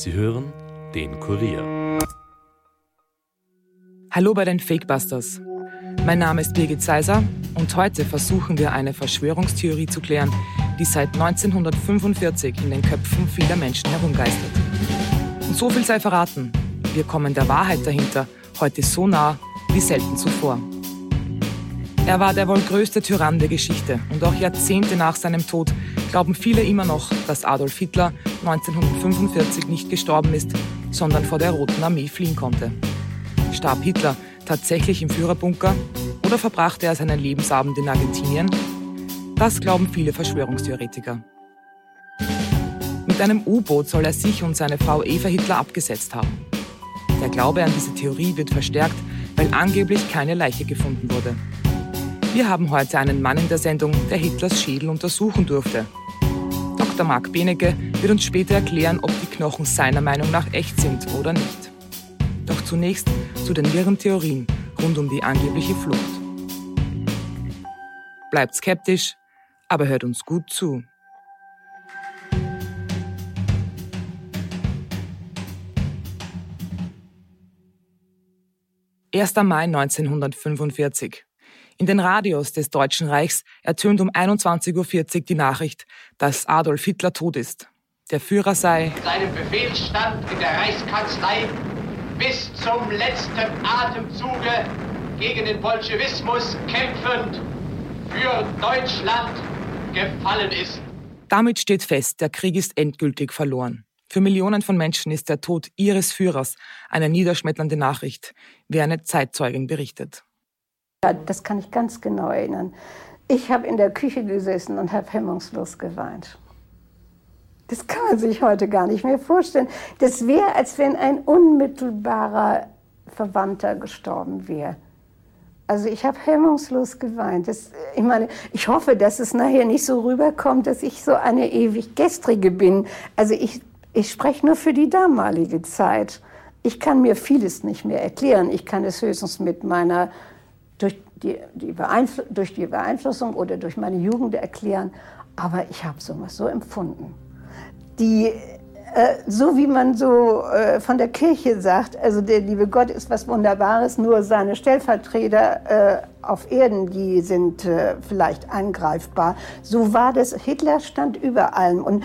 Sie hören den Kurier. Hallo bei den Fakebusters. Mein Name ist Birgit Seiser und heute versuchen wir eine Verschwörungstheorie zu klären, die seit 1945 in den Köpfen vieler Menschen herumgeistert. Und so viel sei verraten. Wir kommen der Wahrheit dahinter heute so nah wie selten zuvor. Er war der wohl größte Tyrann der Geschichte und auch Jahrzehnte nach seinem Tod glauben viele immer noch, dass Adolf Hitler 1945 nicht gestorben ist, sondern vor der Roten Armee fliehen konnte. Starb Hitler tatsächlich im Führerbunker oder verbrachte er seinen Lebensabend in Argentinien? Das glauben viele Verschwörungstheoretiker. Mit einem U-Boot soll er sich und seine Frau Eva Hitler abgesetzt haben. Der Glaube an diese Theorie wird verstärkt, weil angeblich keine Leiche gefunden wurde. Wir haben heute einen Mann in der Sendung, der Hitlers Schädel untersuchen durfte. Dr. Marc Benecke wird uns später erklären, ob die Knochen seiner Meinung nach echt sind oder nicht. Doch zunächst zu den wirren Theorien rund um die angebliche Flucht. Bleibt skeptisch, aber hört uns gut zu. Erster Mai 1945. In den Radios des Deutschen Reichs ertönt um 21.40 Uhr die Nachricht, dass Adolf Hitler tot ist. Der Führer sei seinem Befehl stand in der Reichskanzlei bis zum letzten Atemzuge gegen den Bolschewismus kämpfend für Deutschland gefallen ist. Damit steht fest, der Krieg ist endgültig verloren. Für Millionen von Menschen ist der Tod ihres Führers eine niederschmetternde Nachricht, wie eine Zeitzeugin berichtet. Ja, das kann ich ganz genau erinnern. Ich habe in der Küche gesessen und habe hemmungslos geweint. Das kann man sich heute gar nicht mehr vorstellen. Das wäre, als wenn ein unmittelbarer Verwandter gestorben wäre. Also ich habe hemmungslos geweint. Ich hoffe, dass es nachher nicht so rüberkommt, dass ich so eine ewig Gestrige bin. Also Ich spreche nur für die damalige Zeit. Ich kann mir vieles nicht mehr erklären. Ich kann es höchstens mit meiner durch die Beeinflussung oder durch meine Jugend erklären. Aber ich habe sowas so empfunden. So wie man so von der Kirche sagt, also der liebe Gott ist was Wunderbares, nur seine Stellvertreter auf Erden, die sind vielleicht angreifbar. So war das. Hitler stand über allem. Und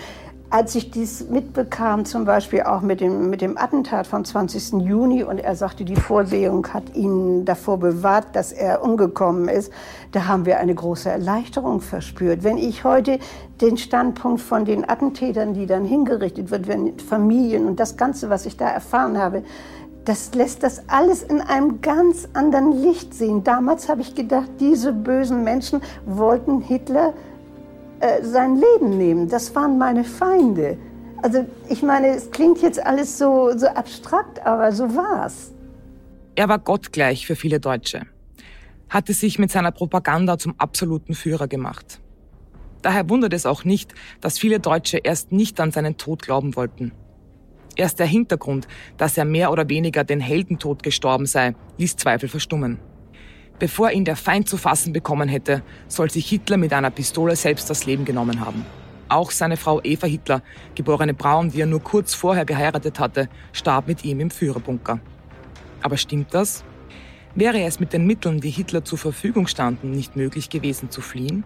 als ich dies mitbekam, zum Beispiel auch mit dem Attentat vom 20. Juni, und er sagte, die Vorsehung hat ihn davor bewahrt, dass er umgekommen ist, da haben wir eine große Erleichterung verspürt. Wenn ich heute den Standpunkt von den Attentätern, die dann hingerichtet wird, wenn Familien und das Ganze, was ich da erfahren habe, das lässt das alles in einem ganz anderen Licht sehen. Damals habe ich gedacht, diese bösen Menschen wollten Hitler sein Leben nehmen. Das waren meine Feinde. Also ich meine, es klingt jetzt alles so abstrakt, aber so war's. Er war gottgleich für viele Deutsche, hatte sich mit seiner Propaganda zum absoluten Führer gemacht. Daher wundert es auch nicht, dass viele Deutsche erst nicht an seinen Tod glauben wollten. Erst der Hintergrund, dass er mehr oder weniger den Heldentod gestorben sei, ließ Zweifel verstummen. Bevor ihn der Feind zu fassen bekommen hätte, soll sich Hitler mit einer Pistole selbst das Leben genommen haben. Auch seine Frau Eva Hitler, geborene Braun, die er nur kurz vorher geheiratet hatte, starb mit ihm im Führerbunker. Aber stimmt das? Wäre es mit den Mitteln, die Hitler zur Verfügung standen, nicht möglich gewesen zu fliehen?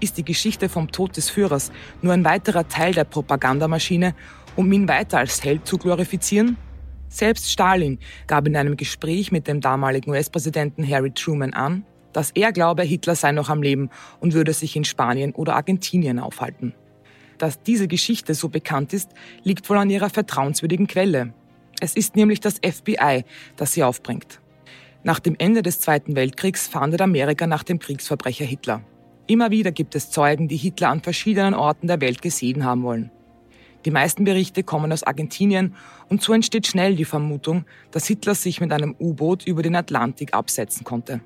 Ist die Geschichte vom Tod des Führers nur ein weiterer Teil der Propagandamaschine, um ihn weiter als Held zu glorifizieren? Selbst Stalin gab in einem Gespräch mit dem damaligen US-Präsidenten Harry Truman an, dass er glaube, Hitler sei noch am Leben und würde sich in Spanien oder Argentinien aufhalten. Dass diese Geschichte so bekannt ist, liegt wohl an ihrer vertrauenswürdigen Quelle. Es ist nämlich das FBI, das sie aufbringt. Nach dem Ende des Zweiten Weltkriegs fahndet Amerika nach dem Kriegsverbrecher Hitler. Immer wieder gibt es Zeugen, die Hitler an verschiedenen Orten der Welt gesehen haben wollen. Die meisten Berichte kommen aus Argentinien und so entsteht schnell die Vermutung, dass Hitler sich mit einem U-Boot über den Atlantik absetzen konnte.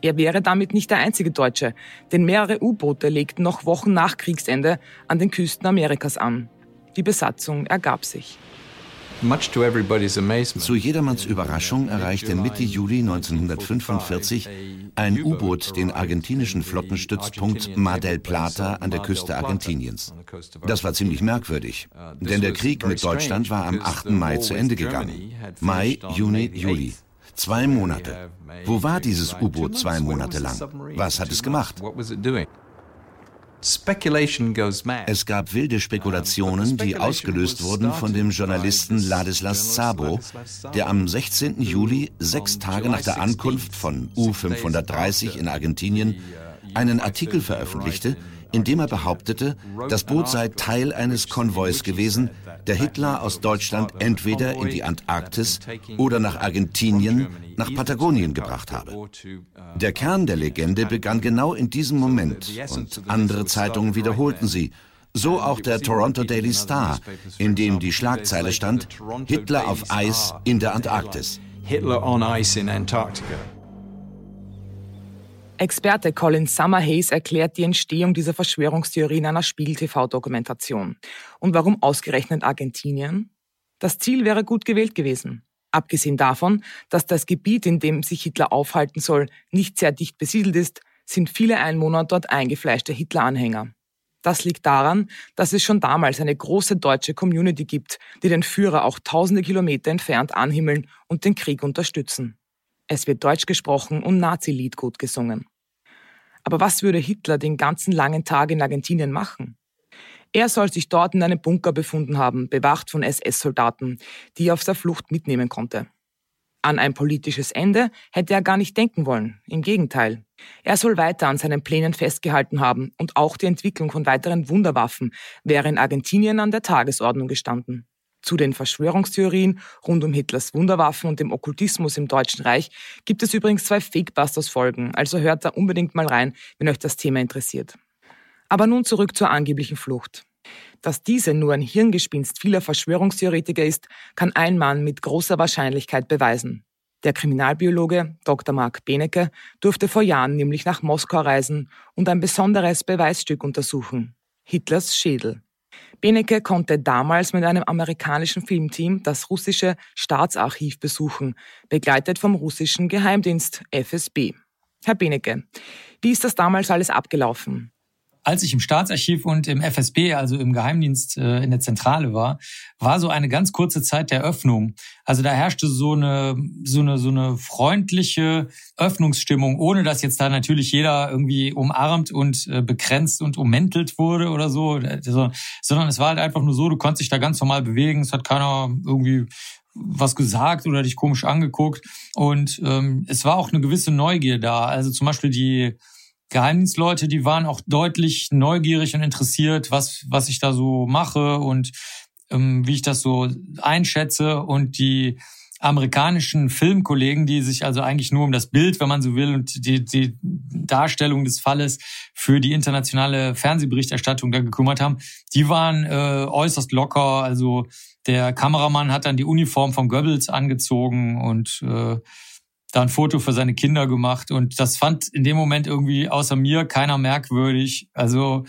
Er wäre damit nicht der einzige Deutsche, denn mehrere U-Boote legten noch Wochen nach Kriegsende an den Küsten Amerikas an. Die Besatzung ergab sich. Zu jedermanns Überraschung erreichte Mitte Juli 1945 ein U-Boot den argentinischen Flottenstützpunkt Mar del Plata an der Küste Argentiniens. Das war ziemlich merkwürdig, denn der Krieg mit Deutschland war am 8. Mai zu Ende gegangen. Mai, Juni, Juli. 2 Monate. Wo war dieses U-Boot 2 Monate lang? Was hat es gemacht? Es gab wilde Spekulationen, die ausgelöst wurden von dem Journalisten Ladislas Szabo, der am 16. Juli, 6 Tage nach der Ankunft von U530 in Argentinien, einen Artikel veröffentlichte, in dem er behauptete, das Boot sei Teil eines Konvois gewesen, der Hitler aus Deutschland entweder in die Antarktis oder nach Argentinien, nach Patagonien gebracht habe. Der Kern der Legende begann genau in diesem Moment und andere Zeitungen wiederholten sie. So auch der Toronto Daily Star, in dem die Schlagzeile stand, Hitler auf Eis in der Antarktis. Experte Colin Summerhayes erklärt die Entstehung dieser Verschwörungstheorie in einer Spiegel-TV-Dokumentation. Und warum ausgerechnet Argentinien? Das Ziel wäre gut gewählt gewesen. Abgesehen davon, dass das Gebiet, in dem sich Hitler aufhalten soll, nicht sehr dicht besiedelt ist, sind viele Einwohner dort eingefleischte Hitler-Anhänger. Das liegt daran, dass es schon damals eine große deutsche Community gibt, die den Führer auch tausende Kilometer entfernt anhimmeln und den Krieg unterstützen. Es wird Deutsch gesprochen und Nazi-Lied gut gesungen. Aber was würde Hitler den ganzen langen Tag in Argentinien machen? Er soll sich dort in einem Bunker befunden haben, bewacht von SS-Soldaten, die er auf der Flucht mitnehmen konnte. An ein politisches Ende hätte er gar nicht denken wollen, im Gegenteil. Er soll weiter an seinen Plänen festgehalten haben und auch die Entwicklung von weiteren Wunderwaffen wäre in Argentinien an der Tagesordnung gestanden. Zu den Verschwörungstheorien rund um Hitlers Wunderwaffen und dem Okkultismus im Deutschen Reich gibt es übrigens 2 Fakebusters-Folgen, also hört da unbedingt mal rein, wenn euch das Thema interessiert. Aber nun zurück zur angeblichen Flucht. Dass diese nur ein Hirngespinst vieler Verschwörungstheoretiker ist, kann ein Mann mit großer Wahrscheinlichkeit beweisen. Der Kriminalbiologe Dr. Marc Benecke durfte vor Jahren nämlich nach Moskau reisen und ein besonderes Beweisstück untersuchen: Hitlers Schädel. Benecke konnte damals mit einem amerikanischen Filmteam das russische Staatsarchiv besuchen, begleitet vom russischen Geheimdienst FSB. Herr Benecke, wie ist das damals alles abgelaufen? Als ich im Staatsarchiv und im FSB, also im Geheimdienst in der Zentrale war, war so eine ganz kurze Zeit der Öffnung. Also da herrschte so eine freundliche Öffnungsstimmung, ohne dass jetzt da natürlich jeder irgendwie umarmt und begrenzt und ummäntelt wurde oder so, sondern es war halt einfach nur so, du konntest dich da ganz normal bewegen, es hat keiner irgendwie was gesagt oder dich komisch angeguckt und es war auch eine gewisse Neugier da. Also zum Beispiel die Geheimdienstleute, die waren auch deutlich neugierig und interessiert, was ich da so mache und wie ich das so einschätze. Und die amerikanischen Filmkollegen, die sich also eigentlich nur um das Bild, wenn man so will, und die Darstellung des Falles für die internationale Fernsehberichterstattung da gekümmert haben, die waren äußerst locker. Also der Kameramann hat dann die Uniform von Goebbels angezogen und da ein Foto für seine Kinder gemacht und das fand in dem Moment irgendwie außer mir keiner merkwürdig. Also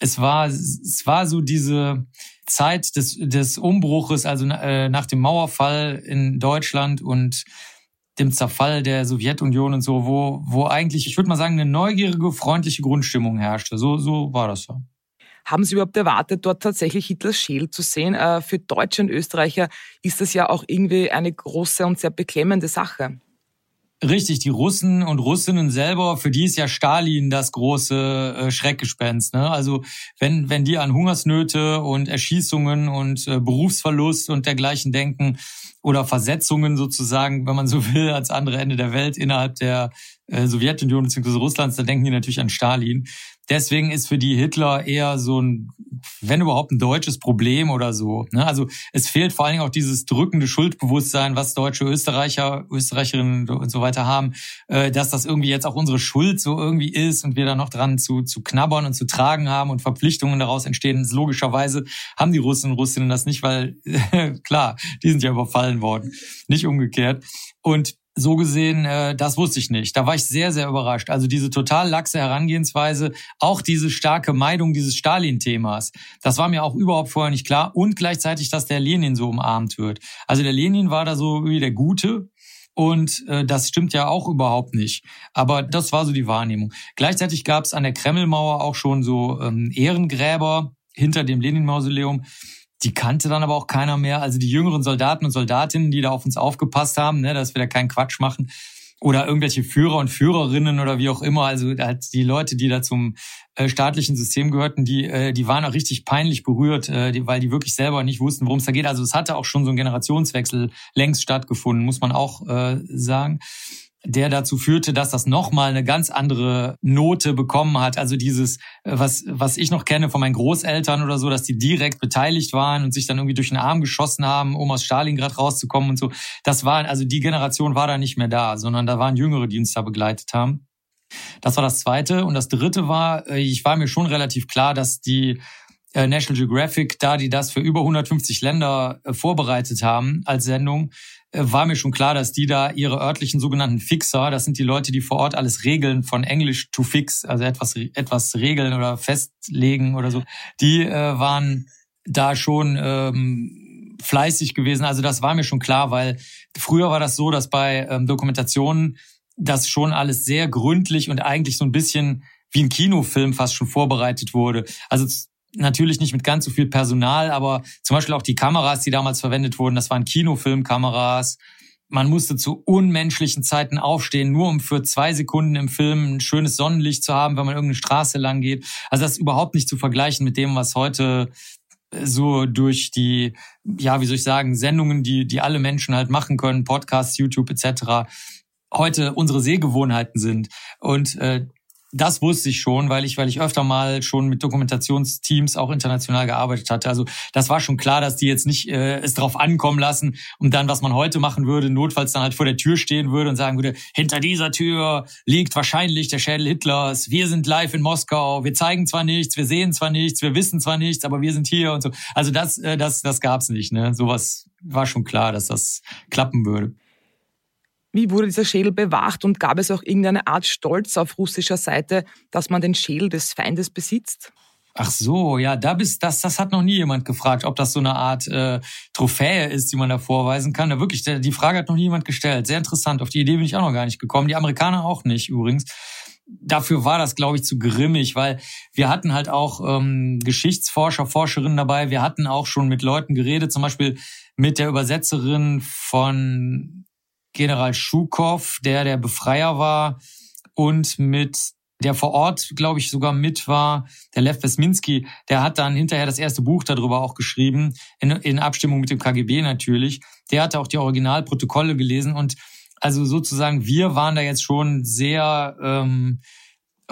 es war so diese Zeit des Umbruches, also nach dem Mauerfall in Deutschland und dem Zerfall der Sowjetunion und so, wo eigentlich, ich würde mal sagen, eine neugierige, freundliche Grundstimmung herrschte. So war das ja. Haben Sie überhaupt erwartet, dort tatsächlich Hitlers Schädel zu sehen? Für Deutsche und Österreicher ist das ja auch irgendwie eine große und sehr beklemmende Sache. Richtig, die Russen und Russinnen selber, für die ist ja Stalin das große Schreckgespenst, ne? Also wenn die an Hungersnöte und Erschießungen und Berufsverlust und dergleichen denken oder Versetzungen sozusagen, wenn man so will, ans andere Ende der Welt innerhalb der Sowjetunion bzw. Russlands, dann denken die natürlich an Stalin. Deswegen ist für die Hitler eher so ein, wenn überhaupt, ein deutsches Problem oder so. Also es fehlt vor allen Dingen auch dieses drückende Schuldbewusstsein, was deutsche Österreicher, Österreicherinnen und so weiter haben, dass das irgendwie jetzt auch unsere Schuld so irgendwie ist und wir da noch dran zu knabbern und zu tragen haben und Verpflichtungen daraus entstehen. Logischerweise haben die Russen und Russinnen das nicht, weil klar, die sind ja überfallen worden, nicht umgekehrt. Und So gesehen, das wusste ich nicht. Da war ich sehr, sehr überrascht. Also diese total laxe Herangehensweise, auch diese starke Meidung dieses Stalin-Themas, das war mir auch überhaupt vorher nicht klar. Und gleichzeitig, dass der Lenin so umarmt wird. Also der Lenin war da so wie der Gute. Und das stimmt ja auch überhaupt nicht. Aber das war so die Wahrnehmung. Gleichzeitig gab es an der Kremlmauer auch schon so Ehrengräber hinter dem Lenin-Mausoleum. Die kannte dann aber auch keiner mehr. Also die jüngeren Soldaten und Soldatinnen, die da auf uns aufgepasst haben, ne, dass wir da keinen Quatsch machen. Oder irgendwelche Führer und Führerinnen oder wie auch immer. Also die Leute, die da zum staatlichen System gehörten, die waren auch richtig peinlich berührt, weil die wirklich selber nicht wussten, worum es da geht. Also es hatte auch schon so einen Generationswechsel längst stattgefunden, muss man auch sagen, der dazu führte, dass das nochmal eine ganz andere Note bekommen hat. Also dieses, was ich noch kenne von meinen Großeltern oder so, dass die direkt beteiligt waren und sich dann irgendwie durch den Arm geschossen haben, um aus Stalingrad rauszukommen und so. Das waren, also die Generation war da nicht mehr da, sondern da waren Jüngere, die uns da begleitet haben. Das war das Zweite. Und das Dritte war, ich war mir schon relativ klar, dass die National Geographic, da die das für über 150 Länder vorbereitet haben als Sendung, war mir schon klar, dass die da ihre örtlichen sogenannten Fixer, das sind die Leute, die vor Ort alles regeln, von Englisch to fix, also etwas regeln oder festlegen oder so, die waren da schon fleißig gewesen. Also das war mir schon klar, weil früher war das so, dass bei Dokumentationen das schon alles sehr gründlich und eigentlich so ein bisschen wie ein Kinofilm fast schon vorbereitet wurde. Also natürlich nicht mit ganz so viel Personal, aber zum Beispiel auch die Kameras, die damals verwendet wurden, das waren Kinofilmkameras. Man musste zu unmenschlichen Zeiten aufstehen, nur um für 2 Sekunden im Film ein schönes Sonnenlicht zu haben, wenn man irgendeine Straße lang geht. Also das ist überhaupt nicht zu vergleichen mit dem, was heute so durch die, ja, wie soll ich sagen, Sendungen, die alle Menschen halt machen können, Podcasts, YouTube etc., heute unsere Sehgewohnheiten sind. Und das wusste ich schon, weil ich öfter mal schon mit Dokumentationsteams auch international gearbeitet hatte. Also das war schon klar, dass die jetzt nicht es drauf ankommen lassen und dann, was man heute machen würde, notfalls dann halt vor der Tür stehen würde und sagen würde, hinter dieser Tür liegt wahrscheinlich der Schädel Hitlers, wir sind live in Moskau, wir zeigen zwar nichts, wir sehen zwar nichts, wir wissen zwar nichts, aber wir sind hier und so. Also das gab's nicht, ne? Sowas war schon klar, dass das klappen würde. Wie wurde dieser Schädel bewacht und gab es auch irgendeine Art Stolz auf russischer Seite, dass man den Schädel des Feindes besitzt? Ach so, ja, das hat noch nie jemand gefragt, ob das so eine Art Trophäe ist, die man da vorweisen kann. Da wirklich, die Frage hat noch nie jemand gestellt. Sehr interessant, auf die Idee bin ich auch noch gar nicht gekommen. Die Amerikaner auch nicht übrigens. Dafür war das, glaube ich, zu grimmig, weil wir hatten halt auch Geschichtsforscher, Forscherinnen dabei. Wir hatten auch schon mit Leuten geredet, zum Beispiel mit der Übersetzerin von General Schukov, der Befreier war und mit der vor Ort, glaube ich, sogar mit war, der Lev Wesminski, der hat dann hinterher das erste Buch darüber auch geschrieben, in Abstimmung mit dem KGB natürlich. Der hatte auch die Originalprotokolle gelesen und also sozusagen wir waren da jetzt schon sehr,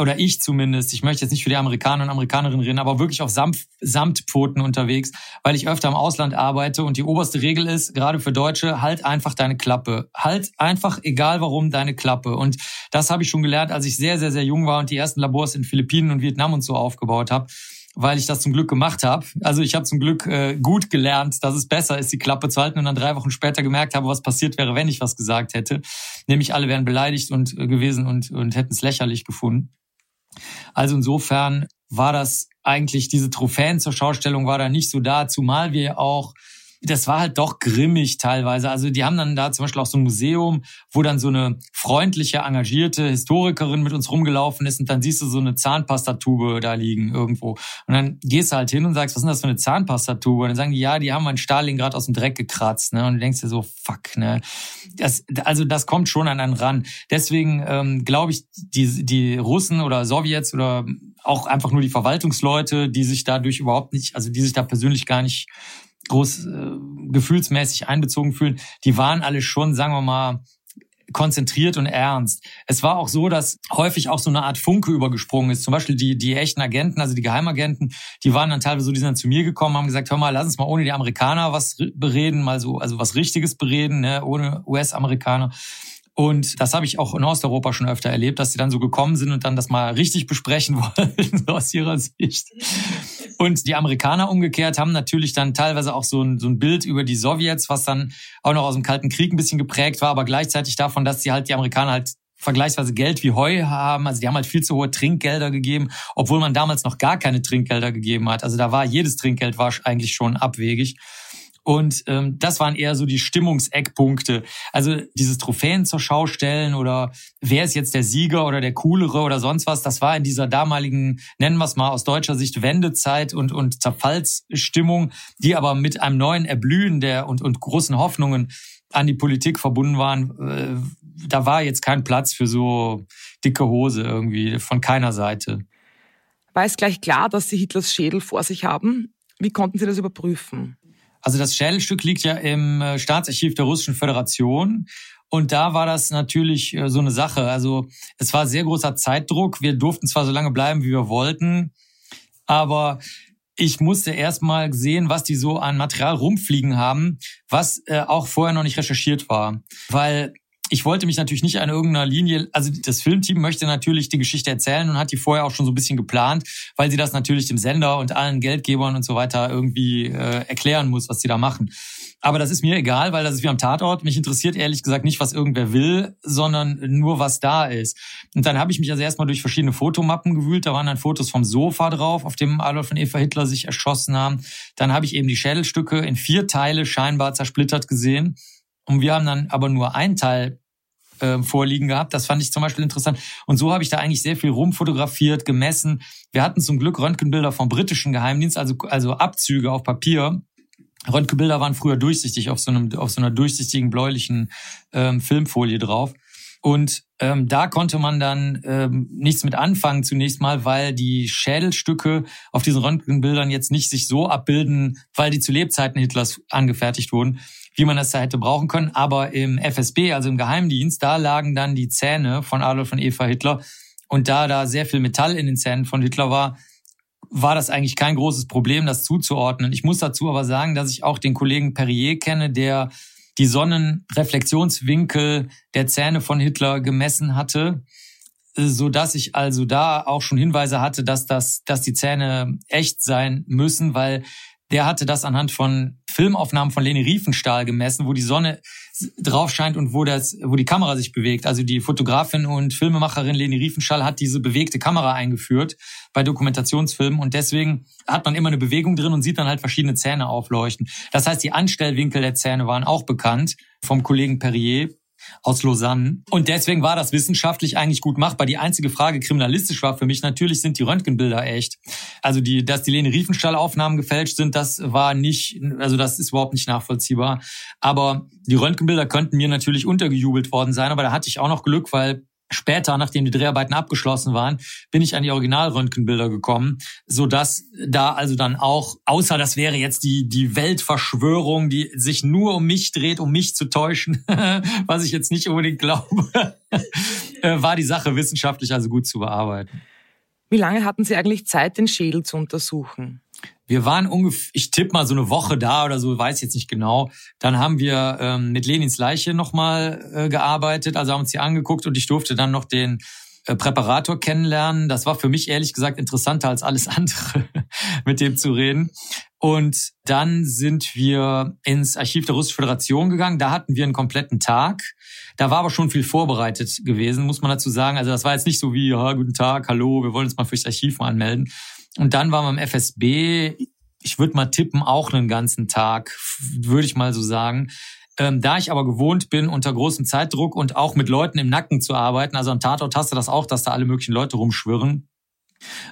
oder ich zumindest, ich möchte jetzt nicht für die Amerikaner und Amerikanerinnen reden, aber wirklich auf Samtpfoten unterwegs, weil ich öfter im Ausland arbeite und die oberste Regel ist, gerade für Deutsche, halt einfach deine Klappe. Halt einfach, egal warum, deine Klappe. Und das habe ich schon gelernt, als ich sehr, sehr, sehr jung war und die ersten Labors in Philippinen und Vietnam und so aufgebaut habe, weil ich das zum Glück gemacht habe. Also ich habe zum Glück gut gelernt, dass es besser ist, die Klappe zu halten und dann 3 Wochen später gemerkt habe, was passiert wäre, wenn ich was gesagt hätte. Nämlich alle wären beleidigt und gewesen und hätten es lächerlich gefunden. Also insofern war das eigentlich, diese Trophäen zur Schaustellung war da nicht so da, zumal wir auch, das war halt doch grimmig teilweise, also die haben dann da zum Beispiel auch so ein Museum, wo dann so eine freundliche, engagierte Historikerin mit uns rumgelaufen ist und dann siehst du so eine Zahnpastatube da liegen irgendwo und dann gehst du halt hin und sagst, was ist das für eine Zahnpastatube? Und dann sagen die, ja, die haben einen Stalingrad aus dem Dreck gekratzt, ne? Und du denkst dir so, fuck, ne? Das kommt schon an einen ran. Deswegen glaube ich, die Russen oder Sowjets oder auch einfach nur die Verwaltungsleute, die sich dadurch überhaupt nicht, also die sich da persönlich gar nicht groß gefühlsmäßig einbezogen fühlen, die waren alle schon, sagen wir mal, konzentriert und ernst. Es war auch so, dass häufig auch so eine Art Funke übergesprungen ist. Zum Beispiel die echten Agenten, also die Geheimagenten, die waren dann teilweise so, die sind dann zu mir gekommen, haben gesagt, hör mal, lass uns mal ohne die Amerikaner was bereden, mal so, also was Richtiges bereden, ne, ohne US-Amerikaner. Und das habe ich auch in Osteuropa schon öfter erlebt, dass sie dann so gekommen sind und dann das mal richtig besprechen wollten, so aus ihrer Sicht. Und die Amerikaner umgekehrt haben natürlich dann teilweise auch so ein Bild über die Sowjets, was dann auch noch aus dem Kalten Krieg ein bisschen geprägt war, aber gleichzeitig davon, dass sie halt die Amerikaner halt vergleichsweise Geld wie Heu haben. Also die haben halt viel zu hohe Trinkgelder gegeben, obwohl man damals noch gar keine Trinkgelder gegeben hat. Also da war jedes Trinkgeld war eigentlich schon abwegig. Und das waren eher so die Stimmungseckpunkte. Also dieses Trophäen zur Schau stellen oder wer ist jetzt der Sieger oder der Coolere oder sonst was, das war in dieser damaligen, nennen wir es mal aus deutscher Sicht, Wendezeit und Zerfallsstimmung, die aber mit einem neuen Erblühen der und großen Hoffnungen an die Politik verbunden waren. Da war jetzt kein Platz für so dicke Hose irgendwie von keiner Seite. War es gleich klar, dass Sie Hitlers Schädel vor sich haben? Wie konnten Sie das überprüfen? Also das Schädelstück liegt ja im Staatsarchiv der Russischen Föderation. Und da war das natürlich so eine Sache. Also es war sehr großer Zeitdruck. Wir durften zwar so lange bleiben, wie wir wollten, aber ich musste erst mal sehen, was die so an Material rumfliegen haben, was auch vorher noch nicht recherchiert war. Weil ich wollte mich natürlich nicht an irgendeiner Linie, also das Filmteam möchte natürlich die Geschichte erzählen und hat die vorher auch schon so ein bisschen geplant, weil sie das natürlich dem Sender und allen Geldgebern und so weiter irgendwie erklären muss, was sie da machen. Aber das ist mir egal, weil das ist wie am Tatort. Mich interessiert ehrlich gesagt nicht, was irgendwer will, sondern nur, was da ist. Und dann habe ich mich also erstmal durch verschiedene Fotomappen gewühlt. Da waren dann Fotos vom Sofa drauf, auf dem Adolf und Eva Hitler sich erschossen haben. Dann habe ich eben die Schädelstücke in 4 Teile scheinbar zersplittert gesehen. Und wir haben dann aber nur einen Teil vorliegen gehabt. Das fand ich zum Beispiel interessant. Und so habe ich da eigentlich sehr viel rumfotografiert, gemessen. Wir hatten zum Glück Röntgenbilder vom britischen Geheimdienst, also Abzüge auf Papier. Röntgenbilder waren früher durchsichtig auf so einer durchsichtigen bläulichen Filmfolie drauf. Und da konnte man dann nichts mit anfangen zunächst mal, weil die Schädelstücke auf diesen Röntgenbildern jetzt nicht sich so abbilden, weil die zu Lebzeiten Hitlers angefertigt wurden, wie man das da hätte brauchen können. Aber im FSB, also im Geheimdienst, da lagen dann die Zähne von Adolf und Eva Hitler. Und da sehr viel Metall in den Zähnen von Hitler war das eigentlich kein großes Problem, das zuzuordnen. Ich muss dazu aber sagen, dass ich auch den Kollegen Perrier kenne, der die Sonnenreflexionswinkel der Zähne von Hitler gemessen hatte, so dass ich also da auch schon Hinweise hatte, dass die Zähne echt sein müssen, weil der hatte das anhand von Filmaufnahmen von Leni Riefenstahl gemessen, wo die Sonne drauf scheint und wo die Kamera sich bewegt. Also die Fotografin und Filmemacherin Leni Riefenstahl hat diese bewegte Kamera eingeführt bei Dokumentationsfilmen und deswegen hat man immer eine Bewegung drin und sieht dann halt verschiedene Zähne aufleuchten. Das heißt, die Anstellwinkel der Zähne waren auch bekannt vom Kollegen Perrier aus Lausanne. Und deswegen war das wissenschaftlich eigentlich gut machbar. Die einzige Frage kriminalistisch war für mich natürlich, sind die Röntgenbilder echt? Also dass die Leni Riefenstahl Aufnahmen gefälscht sind, das war nicht, also das ist überhaupt nicht nachvollziehbar. Aber die Röntgenbilder könnten mir natürlich untergejubelt worden sein, aber da hatte ich auch noch Glück, weil später, nachdem die Dreharbeiten abgeschlossen waren, bin ich an die Original-Röntgenbilder gekommen, sodass da also dann auch, außer das wäre jetzt die Weltverschwörung, die sich nur um mich dreht, um mich zu täuschen, was ich jetzt nicht unbedingt glaube, war die Sache wissenschaftlich also gut zu bearbeiten. Wie lange hatten Sie eigentlich Zeit, den Schädel zu untersuchen? Wir waren ungefähr, ich tippe mal so eine Woche da oder so, weiß jetzt nicht genau. Dann haben wir mit Lenins Leiche nochmal gearbeitet, also haben uns die angeguckt und ich durfte dann noch den Präparator kennenlernen. Das war für mich ehrlich gesagt interessanter als alles andere, mit dem zu reden. Und dann sind wir ins Archiv der Russischen Föderation gegangen. Da hatten wir einen kompletten Tag. Da war aber schon viel vorbereitet gewesen, muss man dazu sagen. Also das war jetzt nicht so wie, ja, guten Tag, hallo, wir wollen uns mal fürs Archiv mal anmelden. Und dann waren wir im FSB, ich würde mal tippen, auch einen ganzen Tag, würde ich mal so sagen. Da ich aber gewohnt bin, unter großem Zeitdruck und auch mit Leuten im Nacken zu arbeiten, also am Tatort hast du das auch, dass da alle möglichen Leute rumschwirren,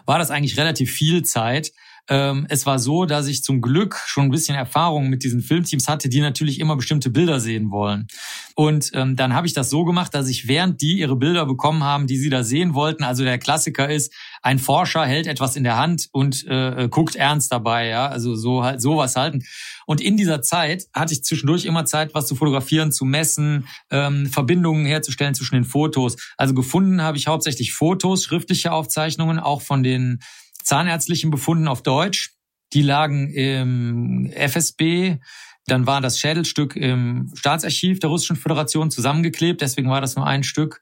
war das eigentlich relativ viel Zeit. Es war so, dass ich zum Glück schon ein bisschen Erfahrung mit diesen Filmteams hatte, die natürlich immer bestimmte Bilder sehen wollen. Und dann habe ich das so gemacht, dass ich, während die ihre Bilder bekommen haben, die sie da sehen wollten, also der Klassiker ist, ein Forscher hält etwas in der Hand und guckt ernst dabei, ja, also so halt sowas halten. Und in dieser Zeit hatte ich zwischendurch immer Zeit, was zu fotografieren, zu messen, Verbindungen herzustellen zwischen den Fotos. Also gefunden habe ich hauptsächlich Fotos, schriftliche Aufzeichnungen, auch von den zahnärztlichen Befunden auf Deutsch, die lagen im FSB, dann war das Schädelstück im Staatsarchiv der Russischen Föderation zusammengeklebt, deswegen war das nur ein Stück.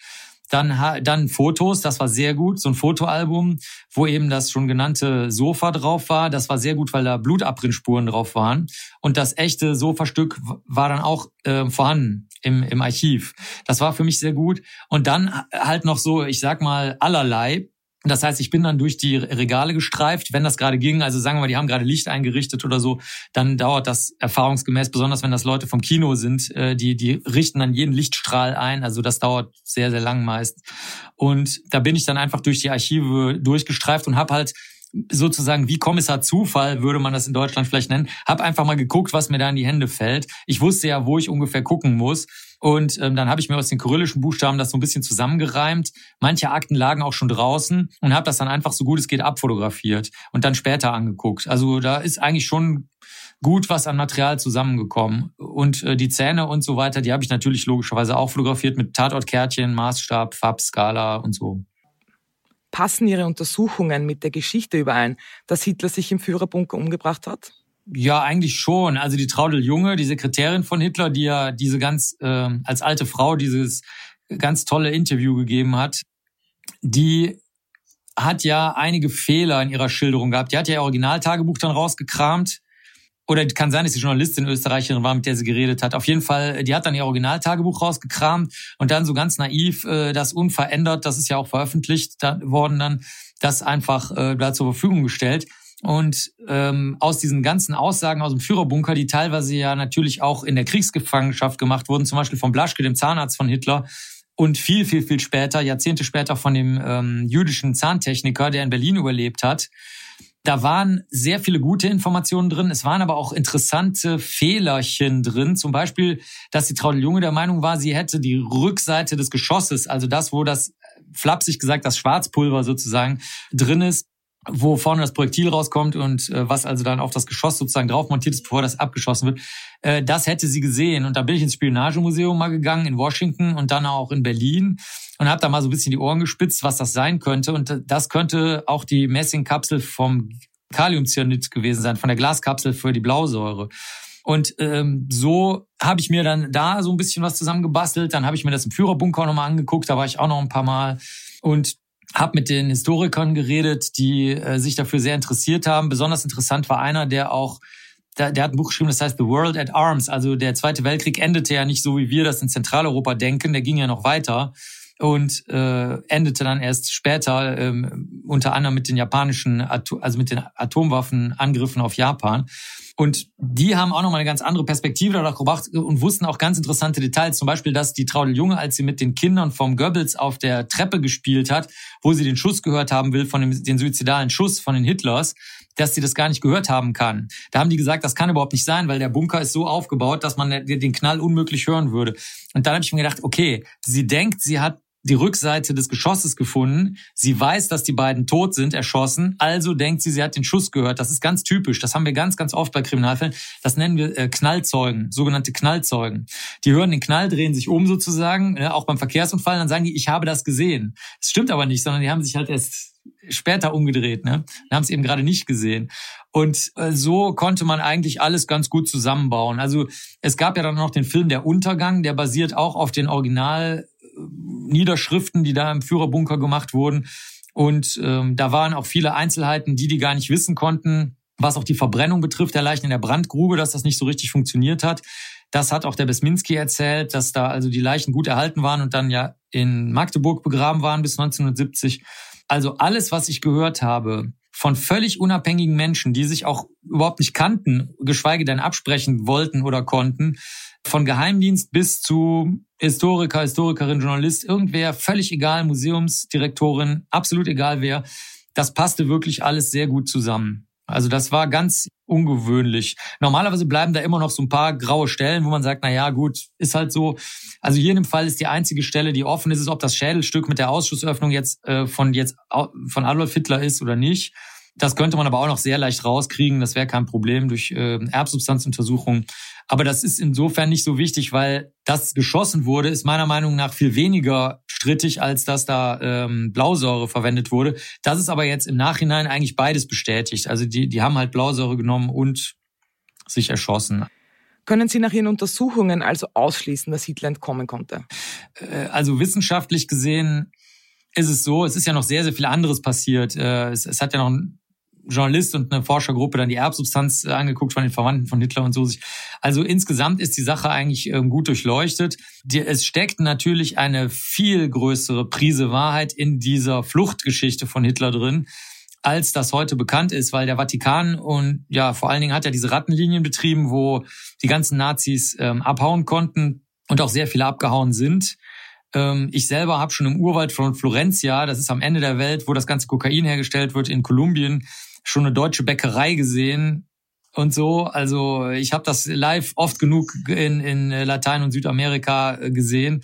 Dann Fotos, das war sehr gut, so ein Fotoalbum, wo eben das schon genannte Sofa drauf war. Das war sehr gut, weil da Blutabrinnspuren drauf waren. Und das echte Sofastück war dann auch vorhanden im Archiv. Das war für mich sehr gut. Und dann halt noch so, ich sag mal, allerlei. Das heißt, ich bin dann durch die Regale gestreift, wenn das gerade ging. Also sagen wir mal, die haben gerade Licht eingerichtet oder so. Dann dauert das erfahrungsgemäß, besonders wenn das Leute vom Kino sind, die richten dann jeden Lichtstrahl ein. Also das dauert sehr, sehr lang meist. Und da bin ich dann einfach durch die Archive durchgestreift und habe halt sozusagen wie Kommissar Zufall, würde man das in Deutschland vielleicht nennen, habe einfach mal geguckt, was mir da in die Hände fällt. Ich wusste ja, wo ich ungefähr gucken muss. Und dann habe ich mir aus den kyrillischen Buchstaben das so ein bisschen zusammengereimt. Manche Akten lagen auch schon draußen und habe das dann einfach so gut es geht abfotografiert und dann später angeguckt. Also da ist eigentlich schon gut was an Material zusammengekommen. Und die Zähne und so weiter, die habe ich natürlich logischerweise auch fotografiert mit Tatortkärtchen, Maßstab, Farbskala und so. Passen Ihre Untersuchungen mit der Geschichte überein, dass Hitler sich im Führerbunker umgebracht hat? Ja, eigentlich schon. Also die Traudl Junge, die Sekretärin von Hitler, die ja diese ganz als alte Frau dieses ganz tolle Interview gegeben hat, die hat ja einige Fehler in ihrer Schilderung gehabt. Die hat ja ihr Originaltagebuch dann rausgekramt. Oder kann sein, dass die Journalistin Österreicherin war, mit der sie geredet hat. Auf jeden Fall, die hat dann ihr Originaltagebuch rausgekramt und dann so ganz naiv das unverändert, das ist ja auch veröffentlicht worden dann, das einfach da zur Verfügung gestellt. Und aus diesen ganzen Aussagen aus dem Führerbunker, die teilweise ja natürlich auch in der Kriegsgefangenschaft gemacht wurden, zum Beispiel von Blaschke, dem Zahnarzt von Hitler, und viel, viel, viel später, Jahrzehnte später von dem jüdischen Zahntechniker, der in Berlin überlebt hat, da waren sehr viele gute Informationen drin. Es waren aber auch interessante Fehlerchen drin. Zum Beispiel, dass die Traudl Junge der Meinung war, sie hätte die Rückseite des Geschosses, also das, wo das, flapsig gesagt, das Schwarzpulver sozusagen drin ist, wo vorne das Projektil rauskommt und was also dann auf das Geschoss sozusagen drauf montiert ist, bevor das abgeschossen wird. Das hätte sie gesehen. Und da bin ich ins Spionagemuseum mal gegangen in Washington und dann auch in Berlin und habe da mal so ein bisschen die Ohren gespitzt, was das sein könnte. Und das könnte auch die Messingkapsel vom Kaliumcyanid gewesen sein, von der Glaskapsel für die Blausäure. Und so habe ich mir dann da so ein bisschen was zusammengebastelt. Dann habe ich mir das im Führerbunker nochmal angeguckt. Da war ich auch noch ein paar Mal. Und hab mit den Historikern geredet, die sich dafür sehr interessiert haben. Besonders interessant war einer, der hat ein Buch geschrieben, das heißt The World at Arms. Also der Zweite Weltkrieg endete ja nicht so, wie wir das in Zentraleuropa denken. Der ging ja noch weiter und endete dann erst später, unter anderem mit den japanischen, also mit den Atomwaffenangriffen auf Japan. Und die haben auch nochmal eine ganz andere Perspektive darauf gebracht und wussten auch ganz interessante Details. Zum Beispiel, dass die Traudl Junge, als sie mit den Kindern vom Goebbels auf der Treppe gespielt hat, wo sie den Schuss gehört haben will, von den suizidalen Schuss von den Hitlers, dass sie das gar nicht gehört haben kann. Da haben die gesagt, das kann überhaupt nicht sein, weil der Bunker ist so aufgebaut, dass man den Knall unmöglich hören würde. Und dann habe ich mir gedacht, okay, sie denkt, sie hat die Rückseite des Geschosses gefunden. Sie weiß, dass die beiden tot sind, erschossen. Also denkt sie, sie hat den Schuss gehört. Das ist ganz typisch. Das haben wir ganz, ganz oft bei Kriminalfällen. Das nennen wir Knallzeugen, sogenannte Knallzeugen. Die hören den Knall, drehen sich um sozusagen, auch beim Verkehrsunfall. Dann sagen die, ich habe das gesehen. Das stimmt aber nicht, sondern die haben sich halt erst später umgedreht, ne? Wir haben es eben gerade nicht gesehen. Und so konnte man eigentlich alles ganz gut zusammenbauen. Also es gab ja dann noch den Film Der Untergang, der basiert auch auf den Original-Niederschriften, die da im Führerbunker gemacht wurden. Und da waren auch viele Einzelheiten, die gar nicht wissen konnten, was auch die Verbrennung betrifft, der Leichen in der Brandgrube, dass das nicht so richtig funktioniert hat. Das hat auch der Wesminski erzählt, dass da also die Leichen gut erhalten waren und dann ja in Magdeburg begraben waren bis 1970. Also alles, was ich gehört habe von völlig unabhängigen Menschen, die sich auch überhaupt nicht kannten, geschweige denn absprechen wollten oder konnten, von Geheimdienst bis zu Historiker, Historikerin, Journalist, irgendwer, völlig egal, Museumsdirektorin, absolut egal wer, das passte wirklich alles sehr gut zusammen. Also das war ganz ungewöhnlich. Normalerweise bleiben da immer noch so ein paar graue Stellen, wo man sagt, na ja, gut, ist halt so. Also hier in dem Fall ist die einzige Stelle, die offen ist, ob das Schädelstück mit der Ausschussöffnung jetzt von Adolf Hitler ist oder nicht. Das könnte man aber auch noch sehr leicht rauskriegen. Das wäre kein Problem durch Erbsubstanzuntersuchungen. Aber das ist insofern nicht so wichtig, weil das geschossen wurde, ist meiner Meinung nach viel weniger strittig, als dass da Blausäure verwendet wurde. Das ist aber jetzt im Nachhinein eigentlich beides bestätigt. Also die haben halt Blausäure genommen und sich erschossen. Können Sie nach Ihren Untersuchungen also ausschließen, dass Hitler entkommen konnte? Also wissenschaftlich gesehen ist es so, es ist ja noch sehr, sehr viel anderes passiert. Es hat ja noch ein Journalist und eine Forschergruppe dann die Erbsubstanz angeguckt von den Verwandten von Hitler und so. Also insgesamt ist die Sache eigentlich gut durchleuchtet. Es steckt natürlich eine viel größere Prise Wahrheit in dieser Fluchtgeschichte von Hitler drin, als das heute bekannt ist, weil der Vatikan und ja vor allen Dingen hat ja diese Rattenlinien betrieben, wo die ganzen Nazis abhauen konnten und auch sehr viele abgehauen sind. Ich selber habe schon im Urwald von Florencia, das ist am Ende der Welt, wo das ganze Kokain hergestellt wird, in Kolumbien, schon eine deutsche Bäckerei gesehen und so. Also ich habe das live oft genug in Latein- und Südamerika gesehen.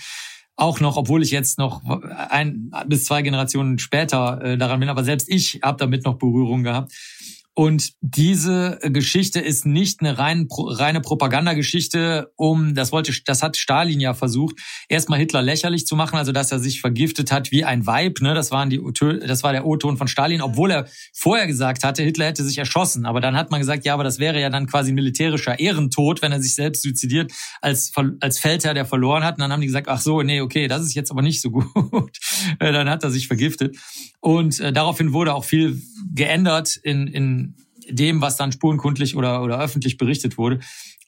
Auch noch, obwohl ich jetzt noch 1 bis 2 Generationen später daran bin, aber selbst ich habe damit noch Berührung gehabt. Und diese Geschichte ist nicht eine reine Propagandageschichte, das hat Stalin ja versucht, erstmal Hitler lächerlich zu machen, also dass er sich vergiftet hat wie ein Weib, ne? Das war der O-Ton von Stalin, obwohl er vorher gesagt hatte, Hitler hätte sich erschossen. Aber dann hat man gesagt, ja, aber das wäre ja dann quasi ein militärischer Ehrentod, wenn er sich selbst suizidiert, als Feldherr, der verloren hat. Und dann haben die gesagt, ach so, nee, okay, das ist jetzt aber nicht so gut. Dann hat er sich vergiftet. Und daraufhin wurde auch viel geändert in dem, was dann spurenkundlich oder öffentlich berichtet wurde.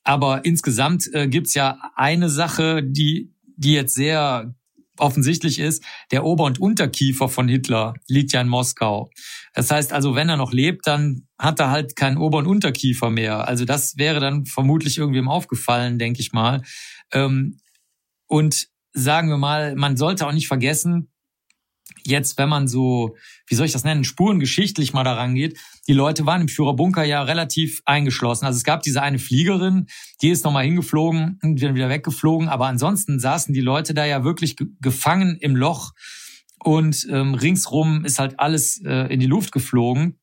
Aber insgesamt gibt's ja eine Sache, die jetzt sehr offensichtlich ist. Der Ober- und Unterkiefer von Hitler liegt ja in Moskau. Das heißt also, wenn er noch lebt, dann hat er halt keinen Ober- und Unterkiefer mehr. Also das wäre dann vermutlich irgendwem aufgefallen, denke ich mal. Und sagen wir mal, man sollte auch nicht vergessen, jetzt, wenn man so, wie soll ich das nennen, spurengeschichtlich mal da rangeht, die Leute waren im Führerbunker ja relativ eingeschlossen. Also es gab diese eine Fliegerin, die ist nochmal hingeflogen und dann wieder weggeflogen. Aber ansonsten saßen die Leute da ja wirklich gefangen im Loch und ringsrum ist halt alles in die Luft geflogen.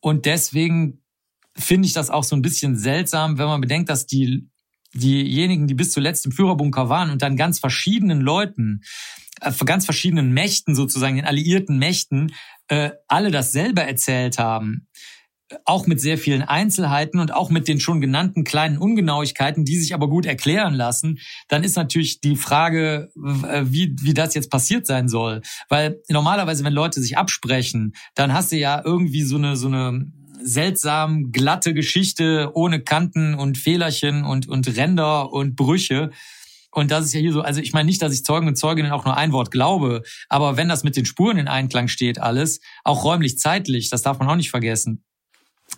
Und deswegen finde ich das auch so ein bisschen seltsam, wenn man bedenkt, dass diejenigen, die bis zuletzt im Führerbunker waren und dann ganz verschiedenen Leuten, ganz verschiedenen Mächten sozusagen, den alliierten Mächten, alle dasselbe erzählt haben. Auch mit sehr vielen Einzelheiten und auch mit den schon genannten kleinen Ungenauigkeiten, die sich aber gut erklären lassen, dann ist natürlich die Frage, wie das jetzt passiert sein soll. Weil normalerweise, wenn Leute sich absprechen, dann hast du ja irgendwie so eine seltsam glatte Geschichte ohne Kanten und Fehlerchen und Ränder und Brüche. Und das ist ja hier so, also ich meine nicht, dass ich Zeugen und Zeuginnen auch nur ein Wort glaube, aber wenn das mit den Spuren in Einklang steht alles, auch räumlich zeitlich, das darf man auch nicht vergessen,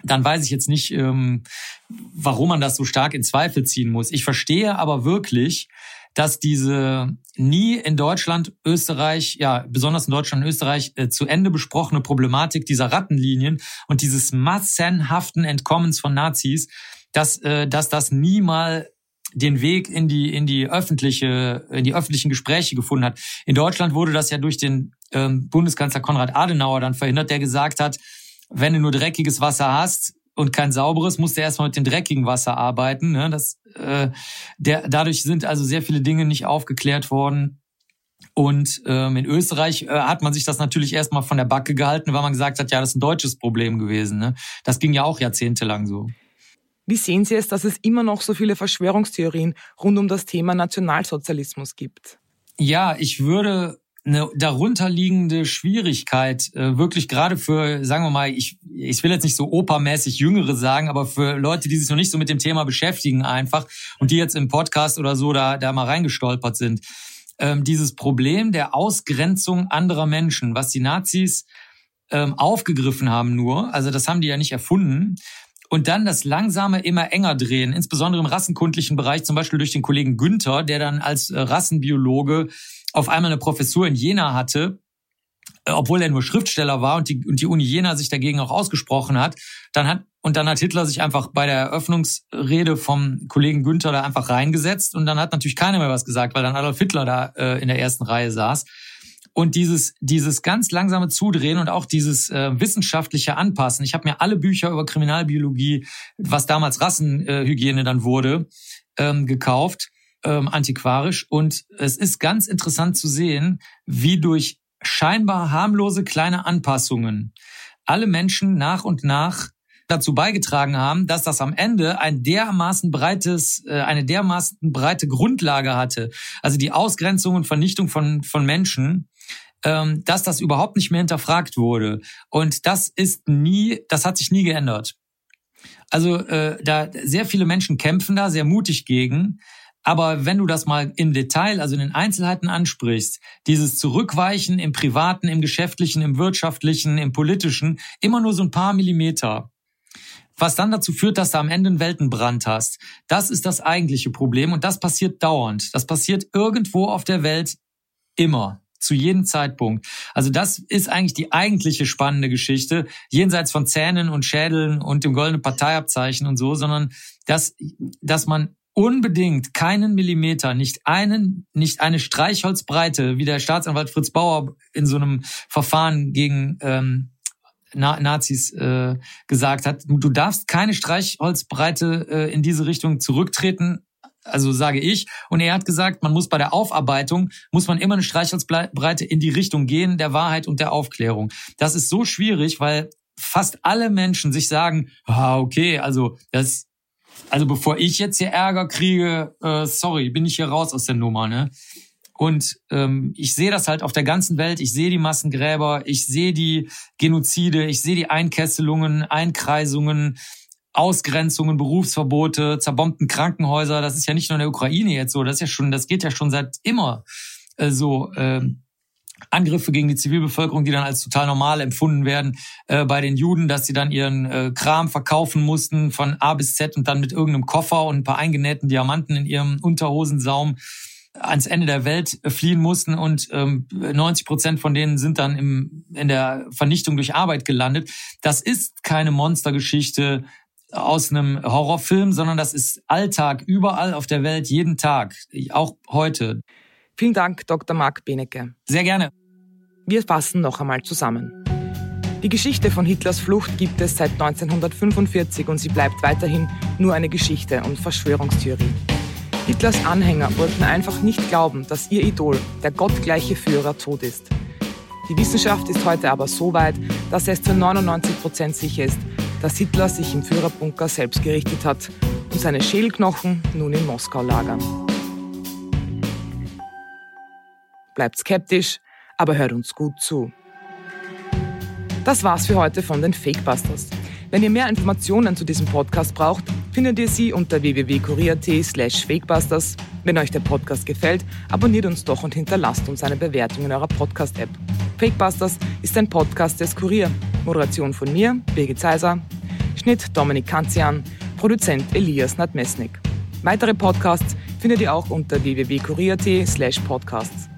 dann weiß ich jetzt nicht, warum man das so stark in Zweifel ziehen muss. Ich verstehe aber wirklich, dass diese nie in Deutschland, Österreich, ja besonders in Deutschland und Österreich zu Ende besprochene Problematik dieser Rattenlinien und dieses massenhaften Entkommens von Nazis, dass das niemals den Weg in die öffentlichen Gespräche gefunden hat. In Deutschland wurde das ja durch den Bundeskanzler Konrad Adenauer dann verhindert, der gesagt hat, wenn du nur dreckiges Wasser hast und kein sauberes, musst du erstmal mit dem dreckigen Wasser arbeiten. Ne? Dadurch sind also sehr viele Dinge nicht aufgeklärt worden. Und in Österreich hat man sich das natürlich erstmal von der Backe gehalten, weil man gesagt hat, ja, das ist ein deutsches Problem gewesen. Ne? Das ging ja auch jahrzehntelang so. Wie sehen Sie es, dass es immer noch so viele Verschwörungstheorien rund um das Thema Nationalsozialismus gibt? Ja, ich würde eine darunterliegende Schwierigkeit wirklich gerade für, sagen wir mal, ich will jetzt nicht so opermäßig Jüngere sagen, aber für Leute, die sich noch nicht so mit dem Thema beschäftigen einfach und die jetzt im Podcast oder so da mal reingestolpert sind. Dieses Problem der Ausgrenzung anderer Menschen, was die Nazis aufgegriffen haben nur, also das haben die ja nicht erfunden, und dann das langsame immer enger drehen, insbesondere im rassenkundlichen Bereich, zum Beispiel durch den Kollegen Günther, der dann als Rassenbiologe auf einmal eine Professur in Jena hatte, obwohl er nur Schriftsteller war und die Uni Jena sich dagegen auch ausgesprochen hat. Dann hat Hitler sich einfach bei der Eröffnungsrede vom Kollegen Günther da einfach reingesetzt und dann hat natürlich keiner mehr was gesagt, weil dann Adolf Hitler da in der ersten Reihe saß. Und dieses ganz langsame Zudrehen und auch dieses wissenschaftliche Anpassen. Ich habe mir alle Bücher über Kriminalbiologie, was damals Rassenhygiene dann wurde, gekauft, antiquarisch. Und es ist ganz interessant zu sehen, wie durch scheinbar harmlose kleine Anpassungen alle Menschen nach und nach dazu beigetragen haben, dass das am Ende eine dermaßen breite Grundlage hatte, also die Ausgrenzung und Vernichtung von Menschen, dass das überhaupt nicht mehr hinterfragt wurde. Und das hat sich nie geändert. Also da sehr viele Menschen kämpfen da sehr mutig gegen. Aber wenn du das mal im Detail, also in den Einzelheiten ansprichst, dieses Zurückweichen im Privaten, im Geschäftlichen, im Wirtschaftlichen, im Politischen, immer nur so ein paar Millimeter, was dann dazu führt, dass du am Ende einen Weltenbrand hast, das ist das eigentliche Problem und das passiert dauernd. Das passiert irgendwo auf der Welt immer, zu jedem Zeitpunkt. Also das ist eigentlich die eigentliche spannende Geschichte, jenseits von Zähnen und Schädeln und dem goldenen Parteiabzeichen und so, sondern dass man unbedingt keinen Millimeter, nicht eine Streichholzbreite, wie der Staatsanwalt Fritz Bauer in so einem Verfahren gegen Nazis gesagt hat, du darfst keine Streichholzbreite in diese Richtung zurücktreten, also sage ich. Und er hat gesagt, bei der Aufarbeitung muss man immer eine Streichholzbreite in die Richtung gehen, der Wahrheit und der Aufklärung. Das ist so schwierig, weil fast alle Menschen sich sagen, okay, also bevor ich jetzt hier Ärger kriege, bin ich hier raus aus der Nummer, ne? Und ich sehe das halt auf der ganzen Welt. Ich sehe die Massengräber, ich sehe die Genozide, ich sehe die Einkesselungen, Einkreisungen, Ausgrenzungen, Berufsverbote, zerbombten Krankenhäuser. Das ist ja nicht nur in der Ukraine jetzt so. Das geht ja schon seit immer so. Angriffe gegen die Zivilbevölkerung, die dann als total normal empfunden werden bei den Juden, dass sie dann ihren Kram verkaufen mussten von A bis Z und dann mit irgendeinem Koffer und ein paar eingenähten Diamanten in ihrem Unterhosensaum ans Ende der Welt fliehen mussten und 90% von denen sind dann in der Vernichtung durch Arbeit gelandet. Das ist keine Monstergeschichte aus einem Horrorfilm, sondern das ist Alltag überall auf der Welt, jeden Tag, auch heute. Vielen Dank, Dr. Marc Benecke. Sehr gerne. Wir fassen noch einmal zusammen. Die Geschichte von Hitlers Flucht gibt es seit 1945 und sie bleibt weiterhin nur eine Geschichte und Verschwörungstheorie. Hitlers Anhänger wollten einfach nicht glauben, dass ihr Idol, der gottgleiche Führer, tot ist. Die Wissenschaft ist heute aber so weit, dass es zu 99% sicher ist, dass Hitler sich im Führerbunker selbst gerichtet hat und seine Schädelknochen nun in Moskau lagern. Bleibt skeptisch, aber hört uns gut zu. Das war's für heute von den Fakebusters. Wenn ihr mehr Informationen zu diesem Podcast braucht, findet ihr sie unter www.kurier.at/fakebusters. Wenn euch der Podcast gefällt, abonniert uns doch und hinterlasst uns eine Bewertung in eurer Podcast-App. Fakebusters ist ein Podcast des Kurier. Moderation von mir, Birgit Seiser. Schnitt Dominik Kanzian. Produzent Elias Nadmesnik. Weitere Podcasts findet ihr auch unter www.kurier.at/podcasts.